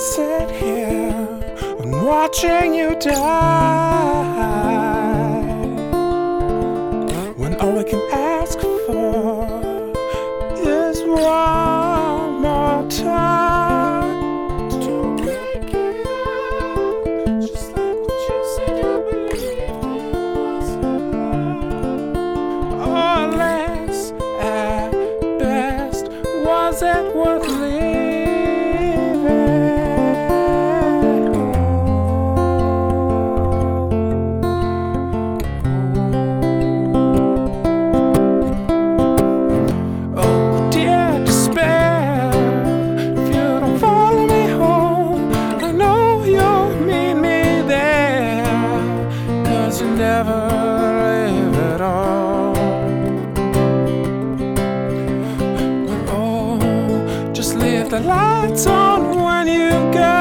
Sit here and watching you die, when all I can ask for is one more time to make it out, just like what you said you believed it was about. Oh, unless at best, was it worth living? Never live at all. Oh, just leave the lights on when you go.